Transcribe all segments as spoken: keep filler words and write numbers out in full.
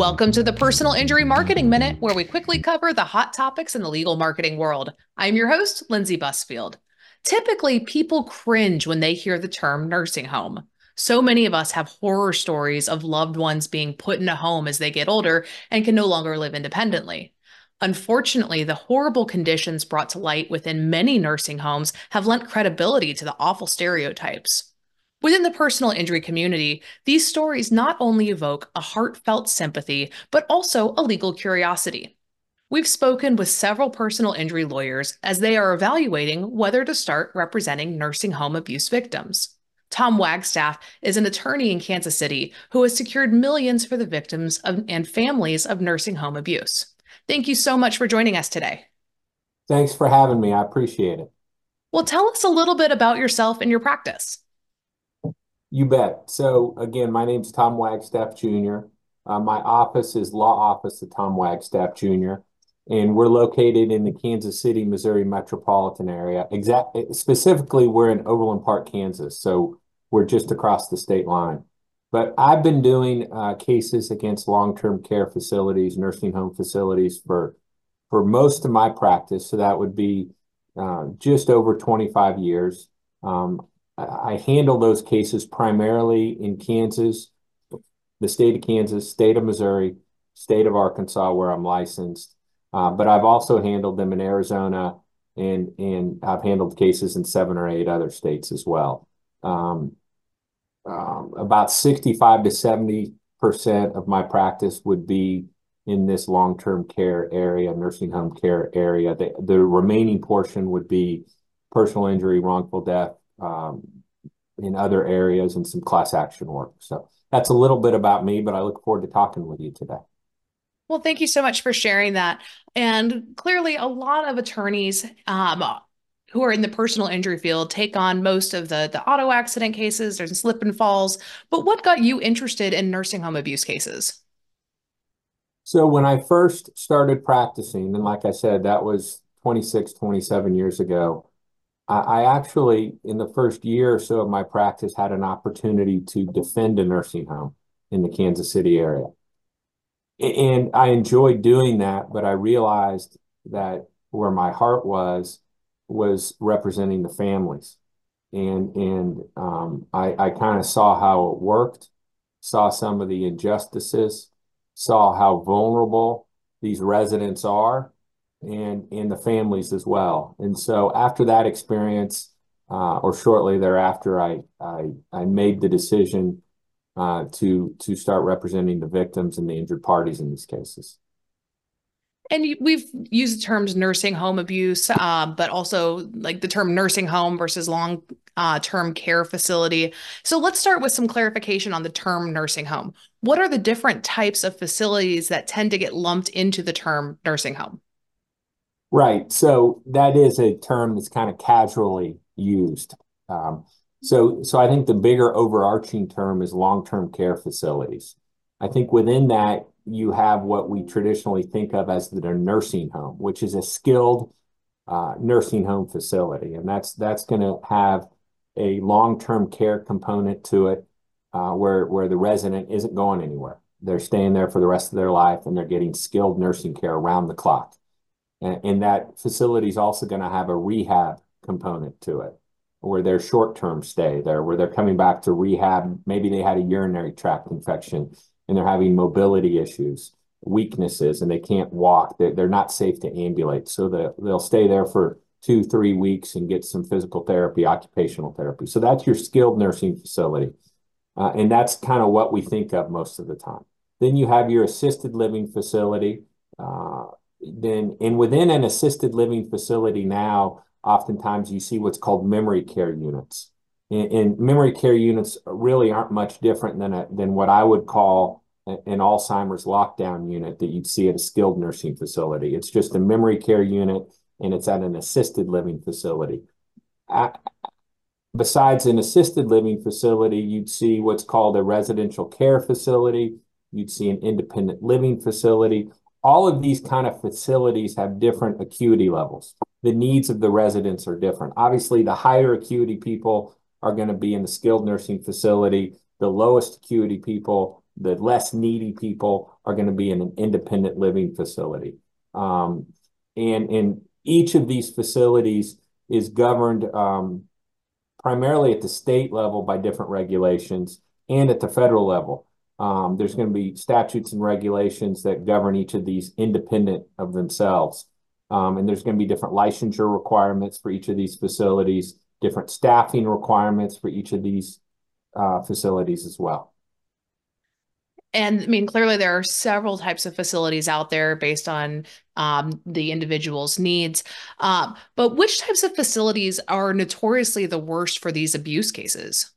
Welcome to the Personal Injury Marketing Minute, where we quickly cover the hot topics in the legal marketing world. I'm your host, Lindsay Busfield. Typically, people cringe when they hear the term nursing home. So many of us have horror stories of loved ones being put in a home as they get older and can no longer live independently. Unfortunately, the horrible conditions brought to light within many nursing homes have lent credibility to the awful stereotypes. Within the personal injury community, these stories not only evoke a heartfelt sympathy, but also a legal curiosity. We've spoken with several personal injury lawyers as they are evaluating whether to start representing nursing home abuse victims. Tom Wagstaff is an attorney in Kansas City who has secured millions for the victims of, and families of nursing home abuse. Thank you so much for joining us today. Thanks for having me. I appreciate it. Well, tell us a little bit about yourself and your practice. You bet. So again, my name's Tom Wagstaff, Junior Uh, my office is Law Office of Tom Wagstaff, Junior, and we're located in the Kansas City, Missouri metropolitan area. Exact, specifically, we're in Overland Park, Kansas, so we're just across the state line. But I've been doing uh, cases against long-term care facilities, nursing home facilities for, for most of my practice, so that would be uh, just over twenty-five years. Um, I handle those cases primarily in Kansas, the state of Kansas, state of Missouri, state of Arkansas, where I'm licensed. Uh, but I've also handled them in Arizona, and, and I've handled cases in seven or eight other states as well. Um, um, about sixty-five to seventy percent of my practice would be in this long-term care area, nursing home care area. The, the remaining portion would be personal injury, wrongful death, Um, in other areas, and some class action work. So that's a little bit about me, but I look forward to talking with you today. Well, thank you so much for sharing that. And clearly a lot of attorneys um, who are in the personal injury field take on most of the, the auto accident cases or slip and falls. But what got you interested in nursing home abuse cases? So when I first started practicing, and like I said, that was twenty-six, twenty-seven years ago, I actually, in the first year or so of my practice, had an opportunity to defend a nursing home in the Kansas City area. And I enjoyed doing that, but I realized that where my heart was, was representing the families. And, and um, I, I kind of saw how it worked, saw some of the injustices, saw how vulnerable these residents are, and in the families as well. And so after that experience, uh, or shortly thereafter, I, I, I made the decision uh, to, to start representing the victims and the injured parties in these cases. And you, we've used the terms nursing home abuse, uh, but also like the term nursing home versus long uh, term care facility. So let's start with some clarification on the term nursing home. What are the different types of facilities that tend to get lumped into the term nursing home? Right. So that is a term that's kind of casually used. Um, so so I think the bigger overarching term is long-term care facilities. I think within that, you have what we traditionally think of as the nursing home, which is a skilled uh, nursing home facility. And that's that's going to have a long-term care component to it uh, where, where the resident isn't going anywhere. They're staying there for the rest of their life, and they're getting skilled nursing care around the clock. And that facility is also going to have a rehab component to it, where their short-term stay there, where they're coming back to rehab. Maybe they had a urinary tract infection and they're having mobility issues, weaknesses, and they can't walk. They're, they're not safe to ambulate. So the, they'll stay there for two, three weeks and get some physical therapy, occupational therapy. So that's your skilled nursing facility. Uh, and that's kind of what we think of most of the time. Then you have your assisted living facility, uh, Then, and within an assisted living facility now, oftentimes you see what's called memory care units. And, and memory care units really aren't much different than a, than what I would call a, an Alzheimer's lockdown unit that you'd see at a skilled nursing facility. It's just a memory care unit, and it's at an assisted living facility. I, besides an assisted living facility, you'd see what's called a residential care facility. You'd see an independent living facility. All of these kind of facilities have different acuity levels. The needs of the residents are different. Obviously, the higher acuity people are going to be in the skilled nursing facility. The lowest acuity people the less needy people are going to be in an independent living facility. Um, and, and each of these facilities is governed um, primarily at the state level by different regulations and at the federal level. Um, there's going to be statutes and regulations that govern each of these independent of themselves. Um, and there's going to be different licensure requirements for each of these facilities, different staffing requirements for each of these uh, facilities as well. And I mean, clearly there are several types of facilities out there based on um, the individual's needs. Um, but which types of facilities are notoriously the worst for these abuse cases?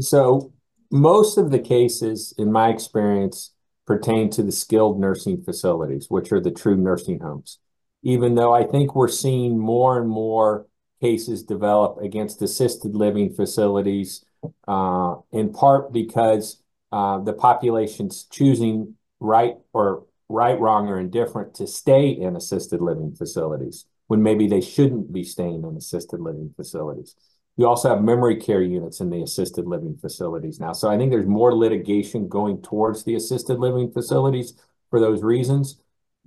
So most of the cases, in my experience, pertain to the skilled nursing facilities, which are the true nursing homes. Even though I think we're seeing more and more cases develop against assisted living facilities, uh, in part because Uh, the population's choosing right or right, wrong, or indifferent to stay in assisted living facilities when maybe they shouldn't be staying in assisted living facilities. You also have memory care units in the assisted living facilities now. So I think there's more litigation going towards the assisted living facilities for those reasons.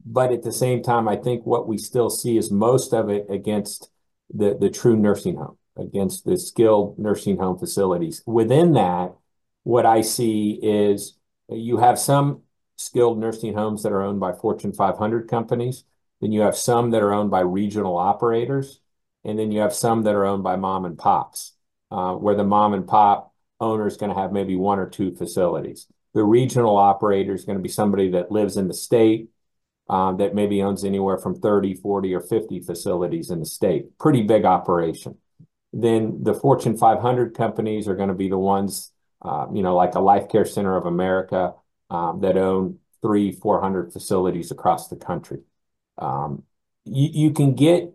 But at the same time, I think what we still see is most of it against the, the true nursing home, against the skilled nursing home facilities. Within that, what I see is you have some skilled nursing homes that are owned by Fortune five hundred companies. Then you have some that are owned by regional operators. And then you have some that are owned by mom and pops, uh, where the mom and pop owner is going to have maybe one or two facilities. The regional operator is going to be somebody that lives in the state uh, that maybe owns anywhere from thirty, forty, or fifty facilities in the state. Pretty big operation. Then the Fortune five hundred companies are going to be the ones Uh, you know, like the Life Care Center of America um, that own three, four hundred facilities across the country. Um, you, you can get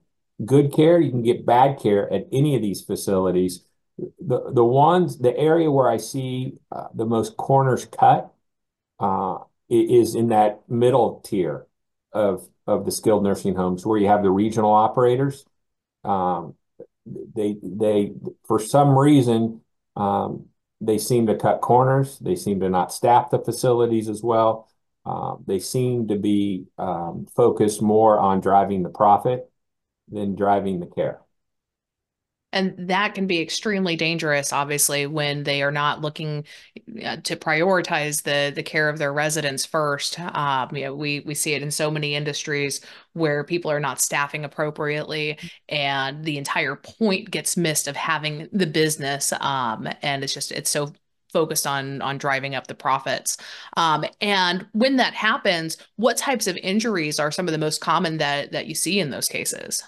good care, you can get bad care at any of these facilities. The the ones, the area where I see uh, the most corners cut uh, is in that middle tier of of the skilled nursing homes, where you have the regional operators. Um, they they for some reason. Um, They seem to cut corners. They seem to not staff the facilities as well. Uh, they seem to be um, focused more on driving the profit than driving the care. And that can be extremely dangerous, obviously, when they are not looking uh, to prioritize the the care of their residents first. Um, you know, we we see it in so many industries where people are not staffing appropriately, and the entire point gets missed of having the business. Um, and it's just it's so focused on on driving up the profits. Um, and when that happens, what types of injuries are some of the most common that that you see in those cases?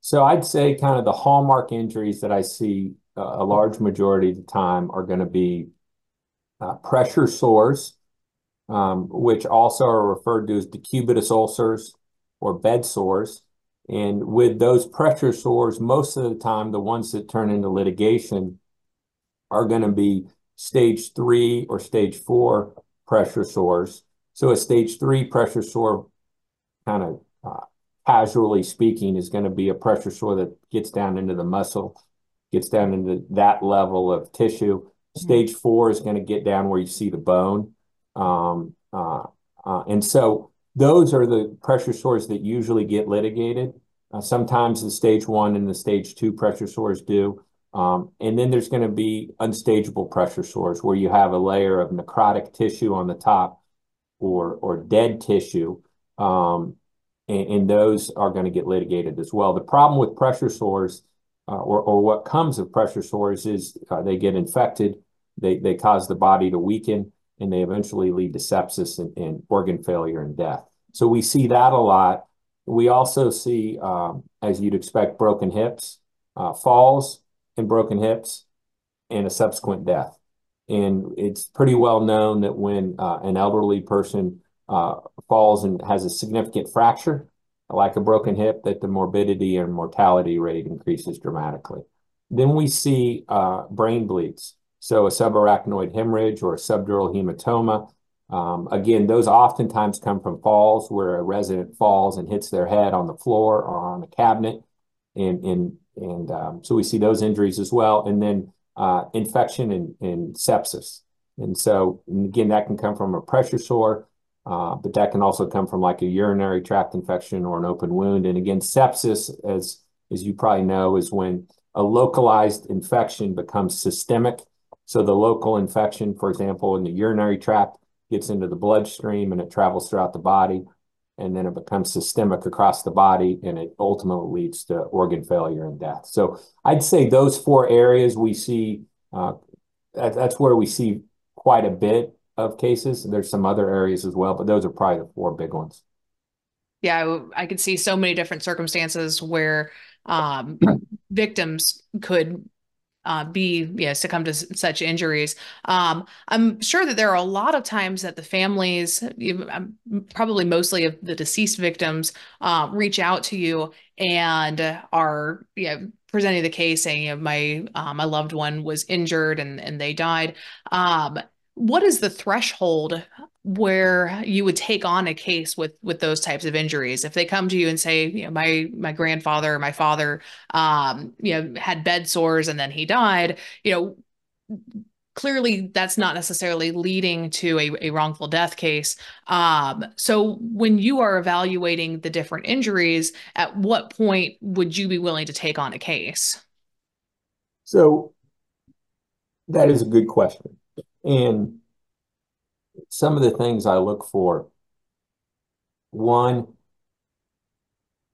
So I'd say kind of the hallmark injuries that I see uh, a large majority of the time are going to be uh, pressure sores, um, which also are referred to as decubitus ulcers or bed sores. And with those pressure sores, most of the time, the ones that turn into litigation are going to be stage three or stage four pressure sores. So a stage three pressure sore kind of uh, casually speaking, is going to be a pressure sore that gets down into the muscle, gets down into that level of tissue. Stage four is going to get down where you see the bone. Um, uh, uh, and so those are the pressure sores that usually get litigated. Uh, sometimes the stage one and the stage two pressure sores do. Um, and then there's going to be unstageable pressure sores where you have a layer of necrotic tissue on the top or, or dead tissue. Um, And those are going to get litigated as well. The problem with pressure sores uh, or, or what comes of pressure sores is uh, they get infected, they, they cause the body to weaken, and they eventually lead to sepsis and, and organ failure and death. So we see that a lot. We also see, um, as you'd expect, broken hips, uh, falls and broken hips, and a subsequent death. And it's pretty well known that when uh, an elderly person Uh, falls and has a significant fracture, like a broken hip, that the morbidity and mortality rate increases dramatically. Then we see uh, brain bleeds. So a subarachnoid hemorrhage or a subdural hematoma. Um, again, those oftentimes come from falls where a resident falls and hits their head on the floor or on a cabinet. And, and, and um, so we see those injuries as well. And then uh, infection and, and sepsis. And so, and again, that can come from a pressure sore, uh, but that can also come from like a urinary tract infection or an open wound. And again, sepsis, as, as you probably know, is when a localized infection becomes systemic. So the local infection, for example, in the urinary tract gets into the bloodstream and it travels throughout the body, and then it becomes systemic across the body, and it ultimately leads to organ failure and death. So I'd say those four areas we see, uh, that, that's where we see quite a bit of cases. There's some other areas as well, but those are probably the four big ones. Yeah, I, I could see so many different circumstances where um, victims could Uh, be yeah, succumb to such injuries. Um, I'm sure that there are a lot of times that the families, probably mostly of the deceased victims, uh, reach out to you and are yeah, presenting the case saying, you know, my uh, my loved one was injured and, and they died. Um, what is the threshold where you would take on a case with with those types of injuries? If they come to you and say, you know, my my grandfather or my father, um, you know, had bed sores and then he died, you know, clearly that's not necessarily leading to a, a wrongful death case. Um, so when you are evaluating the different injuries, at what point would you be willing to take on a case? So that is a good question. And some of the things I look for, one,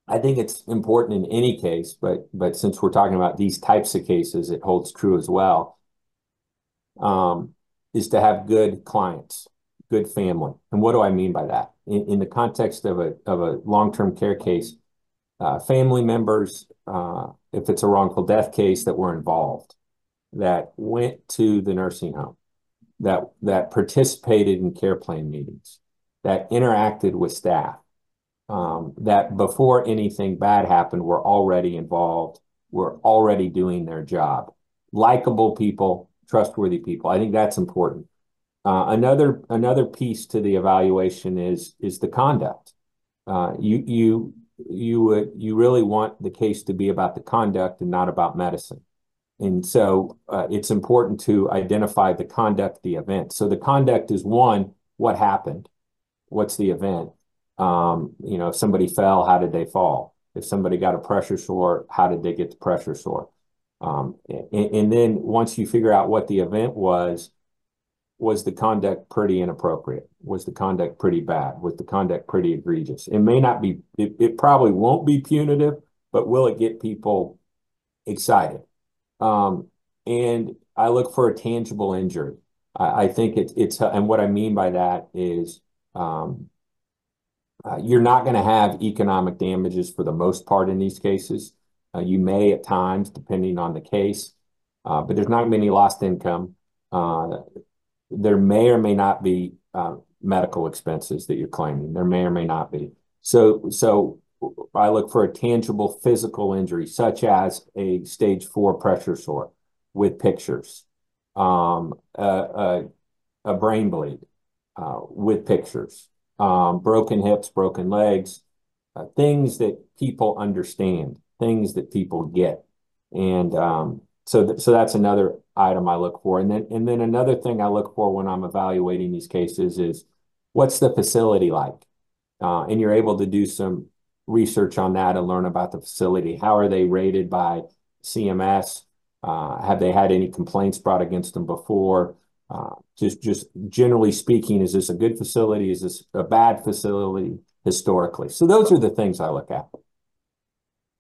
I think it's important in any case, but but since we're talking about these types of cases, it holds true as well, um, is to have good clients, good family. And what do I mean by that? In, in the context of a, of a long-term care case, uh, family members, uh, if it's a wrongful death case, that were involved, that went to the nursing home, that that participated in care plan meetings, that interacted with staff, um, that before anything bad happened, were already involved, were already doing their job. Likeable people, trustworthy people. I think that's important. Uh, another another piece to the evaluation is is the conduct. Uh, you you you would you really want the case to be about the conduct and not about medicine. And so uh, it's important to identify the conduct, the event. So the conduct is one, what happened? What's the event? Um, you know, if somebody fell, how did they fall? If somebody got a pressure sore, how did they get the pressure sore? Um, and, and then once you figure out what the event was, was the conduct pretty inappropriate? Was the conduct pretty bad? Was the conduct pretty egregious? It may not be, it, it probably won't be punitive, but will it get people excited? Um, and I look for a tangible injury. I, I think it, it's, and what I mean by that is um, uh, you're not going to have economic damages for the most part in these cases. Uh, you may at times, depending on the case, uh, but there's not many lost income. Uh, there may or may not be uh, medical expenses that you're claiming. There may or may not be. So, so I look for a tangible physical injury, such as a stage four pressure sore with pictures, um, a, a, a brain bleed uh, with pictures, um, broken hips, broken legs, uh, things that people understand, things that people get. And um, so, th so that's another item I look for. And then, and then another thing I look for when I'm evaluating these cases is what's the facility like? Uh, and you're able to do some research on that and learn about the facility. How are they rated by C M S? Uh, have they had any complaints brought against them before? Uh, just, just generally speaking, is this a good facility? Is this a bad facility historically? So those are the things I look at.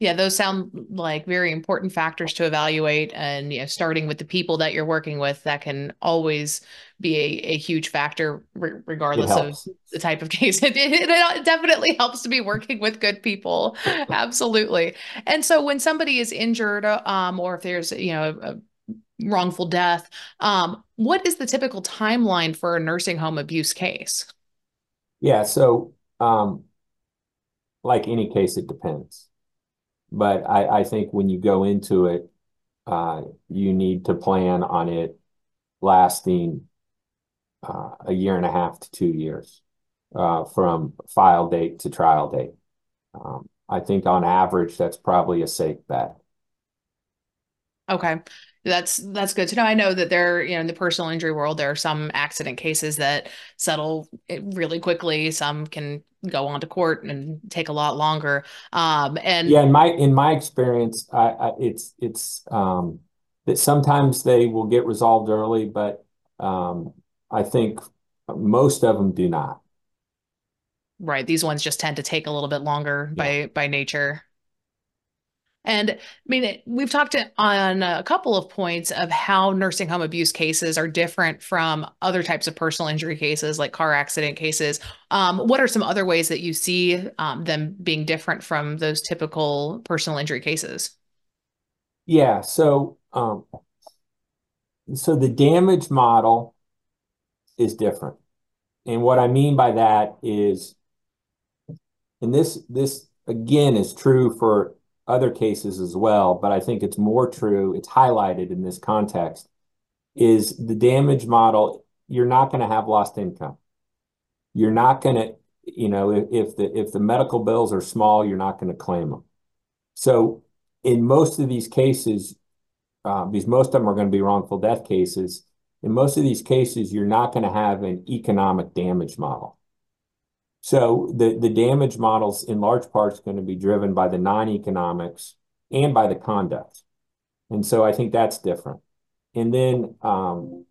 Yeah, those sound like very important factors to evaluate. And you know, starting with the people that you're working with, that can always be a, a huge factor, re regardless of the type of case. It, it, it definitely helps to be working with good people. Absolutely. And so when somebody is injured, um, or if there's, you know, a, a wrongful death, um, what is the typical timeline for a nursing home abuse case? Yeah, so um, like any case, it depends. But I, I think when you go into it, uh, you need to plan on it lasting uh, a year and a half to two years uh, from file date to trial date. Um, I think on average, that's probably a safe bet. Okay. That's, that's good to know. I know that there, you know, in the personal injury world, there are some accident cases that settle really quickly. Some can go on to court and take a lot longer. Um, and yeah, in my, in my experience, I, I, it's, it's, um, that sometimes they will get resolved early, but, um, I think most of them do not. Right. These ones just tend to take a little bit longer yeah. by, by nature. And I mean, we've talked on a couple of points of how nursing home abuse cases are different from other types of personal injury cases, like car accident cases. Um, what are some other ways that you see um, them being different from those typical personal injury cases? Yeah, so um, so the damage model is different. And what I mean by that is, and this, this again, is true for other cases as well, but I think it's more true, it's highlighted in this context, is the damage model, you're not going to have lost income. You're not going to, you know, if, if the if the medical bills are small, you're not going to claim them. So in most of these cases, uh, because most of them are going to be wrongful death cases, in most of these cases, you're not going to have an economic damage model. So the, the damage models in large part is going to be driven by the non-economics and by the conduct. And so I think that's different. And then um,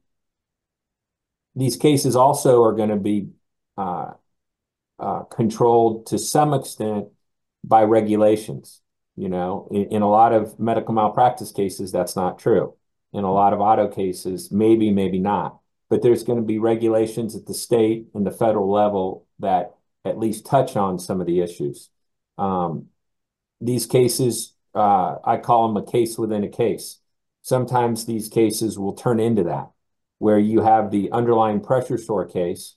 these cases also are going to be uh, uh, controlled to some extent by regulations. You know, in, in a lot of medical malpractice cases, that's not true. In a lot of auto cases, maybe, maybe not. But there's going to be regulations at the state and the federal level that at least touch on some of the issues. Um, these cases, uh, I call them a case within a case. Sometimes these cases will turn into that, where you have the underlying pressure sore case,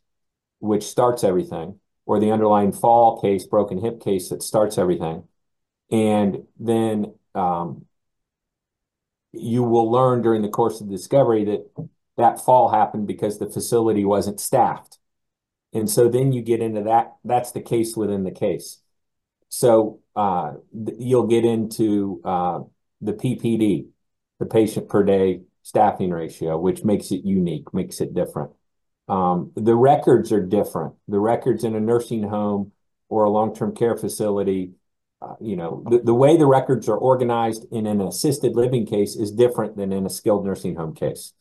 which starts everything, or the underlying fall case, broken hip case that starts everything. And then um, you will learn during the course of discovery that that fall happened because the facility wasn't staffed. And so then you get into that, that's the case within the case. So uh, you'll get into uh, the P P D, the patient per day staffing ratio, which makes it unique, makes it different. Um, the records are different. The records in a nursing home or a long-term care facility, uh, you know, the, the way the records are organized in an assisted living case is different than in a skilled nursing home case.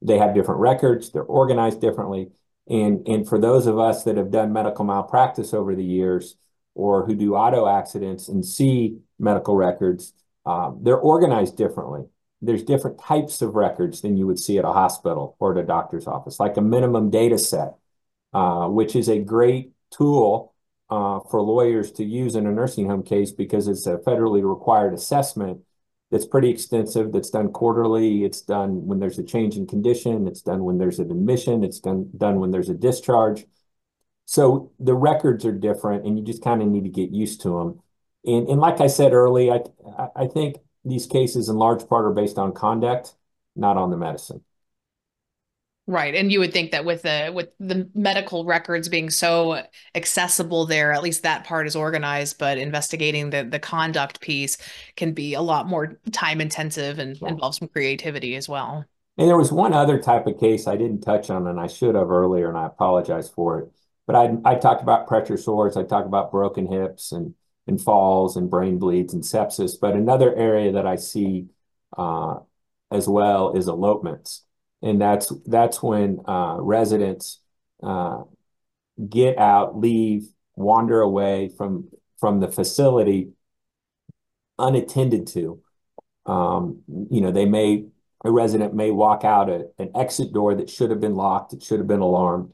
They have different records, they're organized differently. And, and for those of us that have done medical malpractice over the years or who do auto accidents and see medical records, um, they're organized differently. There's different types of records than you would see at a hospital or at a doctor's office, like a minimum data set, uh, which is a great tool uh, for lawyers to use in a nursing home case because it's a federally required assessment that's pretty extensive, that's done quarterly, it's done when there's a change in condition, it's done when there's an admission, it's done, done when there's a discharge. So the records are different and you just kind of need to get used to them. And, and like I said early, I, I think these cases in large part are based on conduct, not on the medicine. Right. And you would think that with the with the medical records being so accessible there, at least that part is organized, but investigating the, the conduct piece can be a lot more time intensive and yeah. involves some creativity as well. And there was one other type of case I didn't touch on and I should have earlier and I apologize for it. But I I talked about pressure sores, I talked about broken hips and, and falls and brain bleeds and sepsis. But another area that I see uh, as well is elopements. And that's that's when uh, residents uh, get out, leave, wander away from from the facility unattended to. Um, you know, they may a resident may walk out a, an exit door that should have been locked, it should have been alarmed,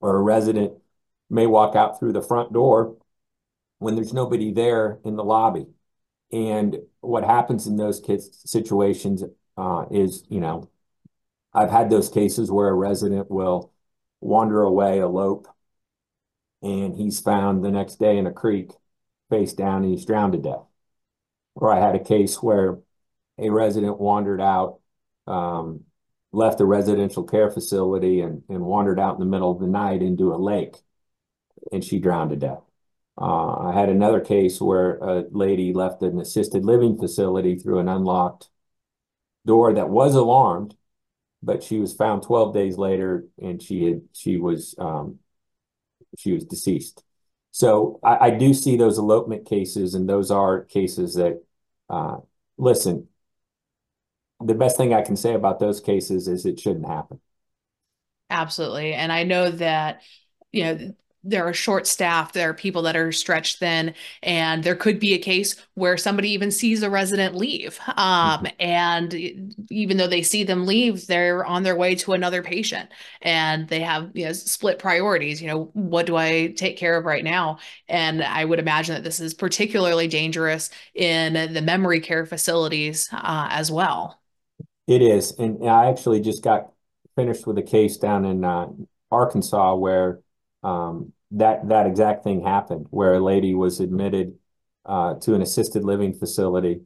or a resident may walk out through the front door when there's nobody there in the lobby. And what happens in those kids situations uh, is, you know, I've had those cases where a resident will wander away, elope, and he's found the next day in a creek, face down, and he's drowned to death. Or I had a case where a resident wandered out, um, left a residential care facility and, and wandered out in the middle of the night into a lake, and she drowned to death. Uh, I had another case where a lady left an assisted living facility through an unlocked door that was alarmed, but she was found twelve days later, and she had she was um, she was deceased. So I, I do see those elopement cases, and those are cases that uh, listen. The best thing I can say about those cases is it shouldn't happen. Absolutely, and I know that you know. There are short staff, there are people that are stretched thin, and there could be a case where somebody even sees a resident leave. Um, mm-hmm. And even though they see them leave, they're on their way to another patient, and they have you know, split priorities. You know, what do I take care of right now? And I would imagine that this is particularly dangerous in the memory care facilities uh, as well. It is. And I actually just got finished with a case down in uh, Arkansas where um, That that exact thing happened, where a lady was admitted uh, to an assisted living facility,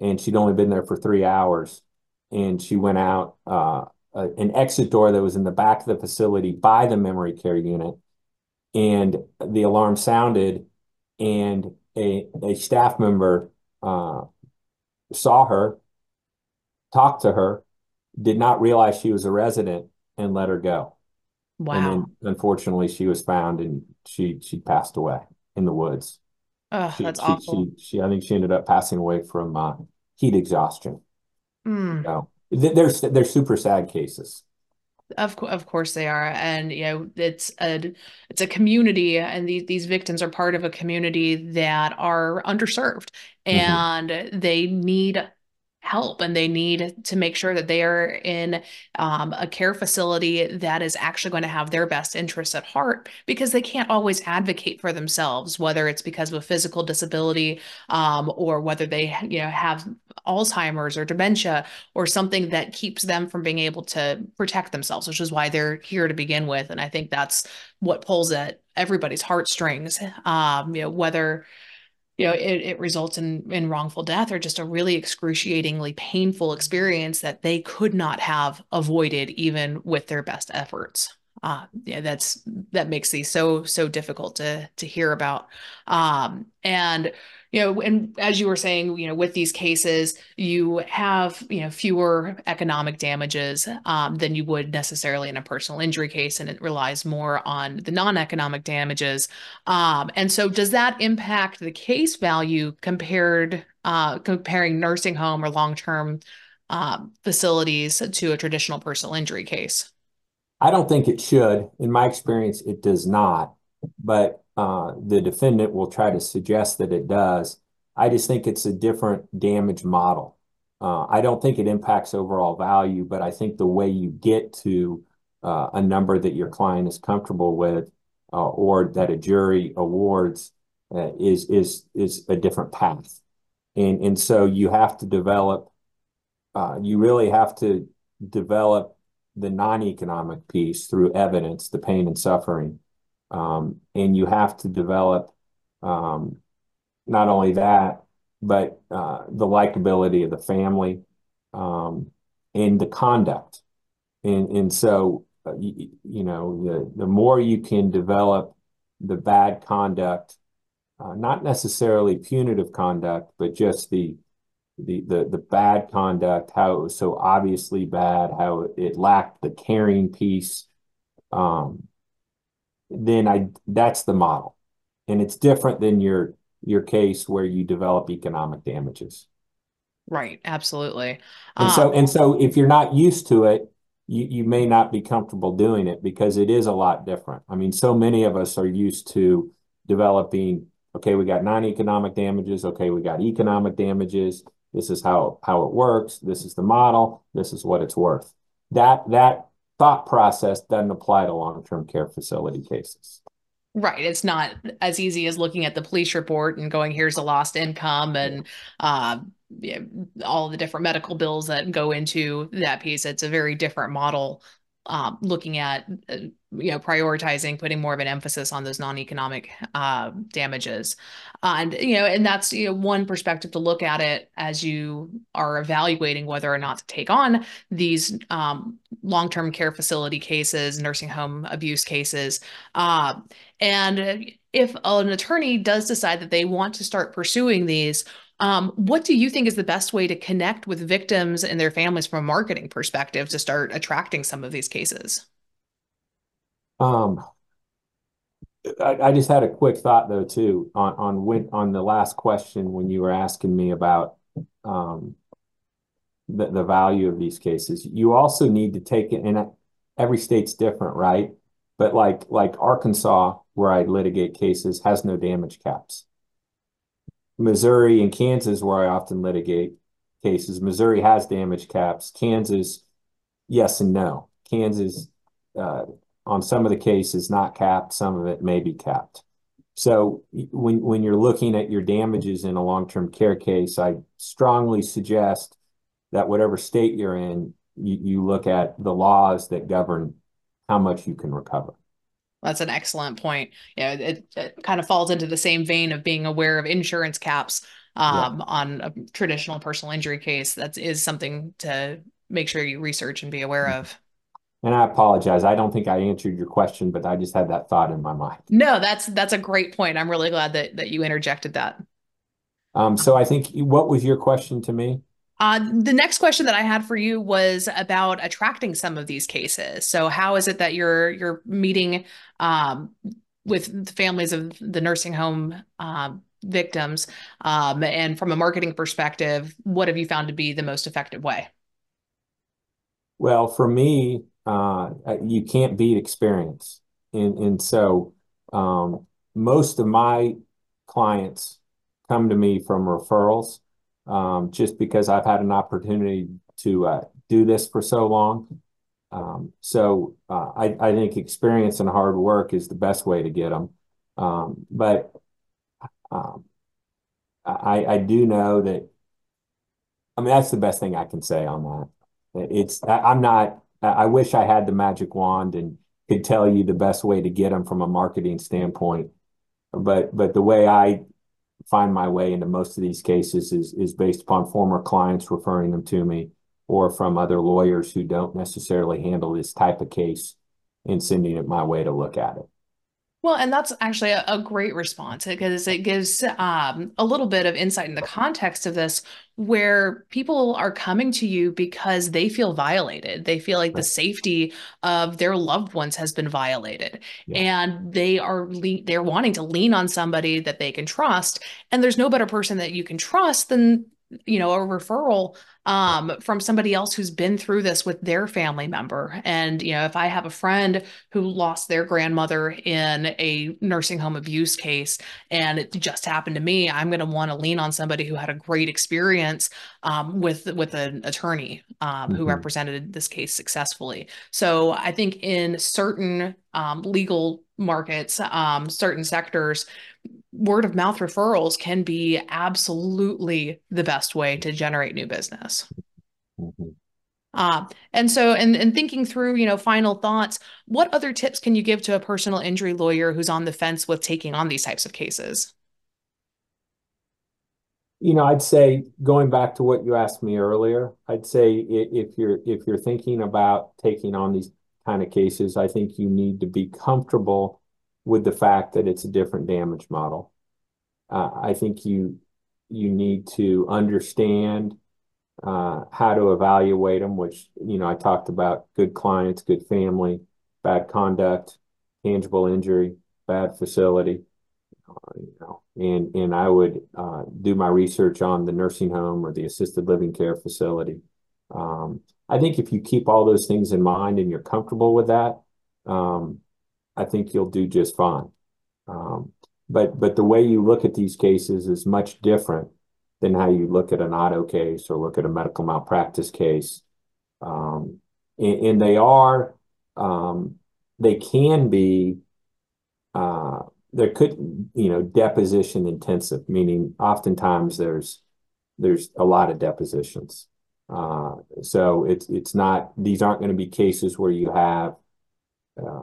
and she'd only been there for three hours, and she went out uh, a, an exit door that was in the back of the facility by the memory care unit, and the alarm sounded, and a a staff member uh, saw her, talked to her, did not realize she was a resident, and let her go. Wow. And then, unfortunately, she was found, and she she passed away in the woods. Oh, she, that's she, awful. She, she, I think she ended up passing away from uh, heat exhaustion. Mm. So they're they're super sad cases. Of of course they are, and you know it's a it's a community, and these these victims are part of a community that are underserved, and mm-hmm. they need help, and they need to make sure that they are in um, a care facility that is actually going to have their best interests at heart, because they can't always advocate for themselves, whether it's because of a physical disability um, or whether they you know have Alzheimer's or dementia or something that keeps them from being able to protect themselves, which is why they're here to begin with. And I think that's what pulls at everybody's heartstrings, um, you know, whether You know, it, it results in, in wrongful death or just a really excruciatingly painful experience that they could not have avoided even with their best efforts. Uh, yeah, that's that makes these so, so difficult to to hear about. Um, and, you know, and as you were saying, you know, with these cases, you have, you know, fewer economic damages um, than you would necessarily in a personal injury case. And it relies more on the non-economic damages. Um, and so does that impact the case value compared uh, comparing nursing home or long-term uh, facilities to a traditional personal injury case? I don't think it should. In my experience, it does not, but uh, the defendant will try to suggest that it does. I just think it's a different damage model. Uh, I don't think it impacts overall value, but I think the way you get to uh, a number that your client is comfortable with uh, or that a jury awards uh, is is is a different path. And, and so you have to develop, uh, you really have to develop the non-economic piece through evidence, the pain and suffering. Um, and you have to develop um, not only that, but uh, the likability of the family um, and the conduct. And, and so, uh, you, you know, the, the more you can develop the bad conduct, uh, not necessarily punitive conduct, but just the The, the the bad conduct, how it was so obviously bad, how it lacked the caring piece, um, then I that's the model. And it's different than your your case where you develop economic damages. Right, absolutely. And um, so and so if you're not used to it, you, you may not be comfortable doing it because it is a lot different. I mean, so many of us are used to developing, okay, we got non-economic damages, okay, we got economic damages. This is how, how it works. This is the model. This is what it's worth. That that thought process doesn't apply to long-term care facility cases. Right. It's not as easy as looking at the police report and going, here's a lost income and uh, you know, all the different medical bills that go into that piece. It's a very different model. Um, looking at, uh, you know, prioritizing, putting more of an emphasis on those non-economic uh, damages. Uh, and, you know, and that's you know, one perspective to look at it as you are evaluating whether or not to take on these um, long-term care facility cases, nursing home abuse cases. Uh, and if an attorney does decide that they want to start pursuing these, Um, what do you think is the best way to connect with victims and their families from a marketing perspective to start attracting some of these cases? Um, I, I just had a quick thought though, too, on, on when, on the last question, when you were asking me about, um, the, the value of these cases. You also need to take it, and every state's different, right? But like, like Arkansas, where I litigate cases, has no damage caps. Missouri and Kansas, where I often litigate cases, Missouri has damage caps. Kansas, yes and no. Kansas, uh, on some of the cases, not capped. Some of it may be capped. So when, when you're looking at your damages in a long-term care case, I strongly suggest that whatever state you're in, you, you look at the laws that govern how much you can recover. That's an excellent point. Yeah, it, it kind of falls into the same vein of being aware of insurance caps um, yeah. on a traditional personal injury case. That is something to make sure you research and be aware of. And I apologize. I don't think I answered your question, but I just had that thought in my mind. No, that's that's a great point. I'm really glad that, that you interjected that. Um, so I think, what was your question to me? Uh, the next question that I had for you was about attracting some of these cases. So how is it that you're you're meeting um, with the families of the nursing home uh, victims? Um, and from a marketing perspective, what have you found to be the most effective way? Well, for me, uh, you can't beat experience. And, and so um, most of my clients come to me from referrals. Um, just because I've had an opportunity to uh, do this for so long. Um, so uh, I, I think experience and hard work is the best way to get them. Um, but um, I, I do know that, I mean, that's the best thing I can say on that. It's, I, I'm not, I wish I had the magic wand and could tell you the best way to get them from a marketing standpoint. But, but the way I find my way into most of these cases is is based upon former clients referring them to me, or from other lawyers who don't necessarily handle this type of case and sending it my way to look at it. Well, and that's actually a, a great response, because it gives um, a little bit of insight in the context of this, where people are coming to you because they feel violated. They feel like right. the safety of their loved ones has been violated, yeah. and they are le- they're wanting to lean on somebody that they can trust. And there's no better person that you can trust than, you know, a referral um, from somebody else who's been through this with their family member. And, you know, if I have a friend who lost their grandmother in a nursing home abuse case, and it just happened to me, I'm going to want to lean on somebody who had a great experience um, with, with an attorney um, mm-hmm. who represented this case successfully. So I think in certain um, legal markets, um, certain sectors, word of mouth referrals can be absolutely the best way to generate new business. Mm-hmm. Uh, and so, and, and thinking through, you know, final thoughts, what other tips can you give to a personal injury lawyer who's on the fence with taking on these types of cases? You know, I'd say, going back to what you asked me earlier, I'd say if you're, if you're thinking about taking on these kind of cases, I think you need to be comfortable with the fact that it's a different damage model. Uh, I think you you need to understand uh, how to evaluate them, which, you know, I talked about good clients, good family, bad conduct, tangible injury, bad facility. Uh, you know, and, and I would uh, do my research on the nursing home or the assisted living care facility. Um, I think if you keep all those things in mind and you're comfortable with that, um, I think you'll do just fine. Um, but but the way you look at these cases is much different than how you look at an auto case or look at a medical malpractice case. Um, and, and they are, um, they can be, uh, there could, you know, deposition intensive, meaning oftentimes there's there's a lot of depositions. Uh, so it's, it's not, these aren't going to be cases where you have, uh,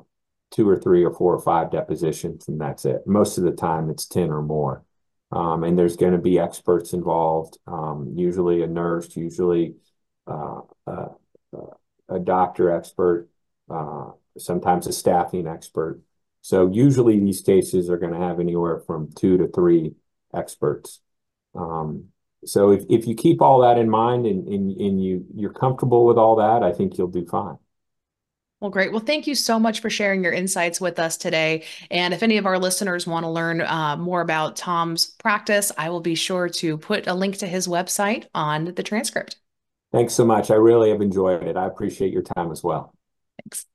two or three or four or five depositions, and that's it. Most of the time, it's ten or more. Um, and there's going to be experts involved, um, usually a nurse, usually uh, a, a doctor expert, uh, sometimes a staffing expert. So usually these cases are going to have anywhere from two to three experts. Um, So if, if you keep all that in mind and, and, and you, you're comfortable with all that, I think you'll do fine. Well, great. Well, thank you so much for sharing your insights with us today. And if any of our listeners want to learn uh, more about Tom's practice, I will be sure to put a link to his website on the transcript. Thanks so much. I really have enjoyed it. I appreciate your time as well. Thanks.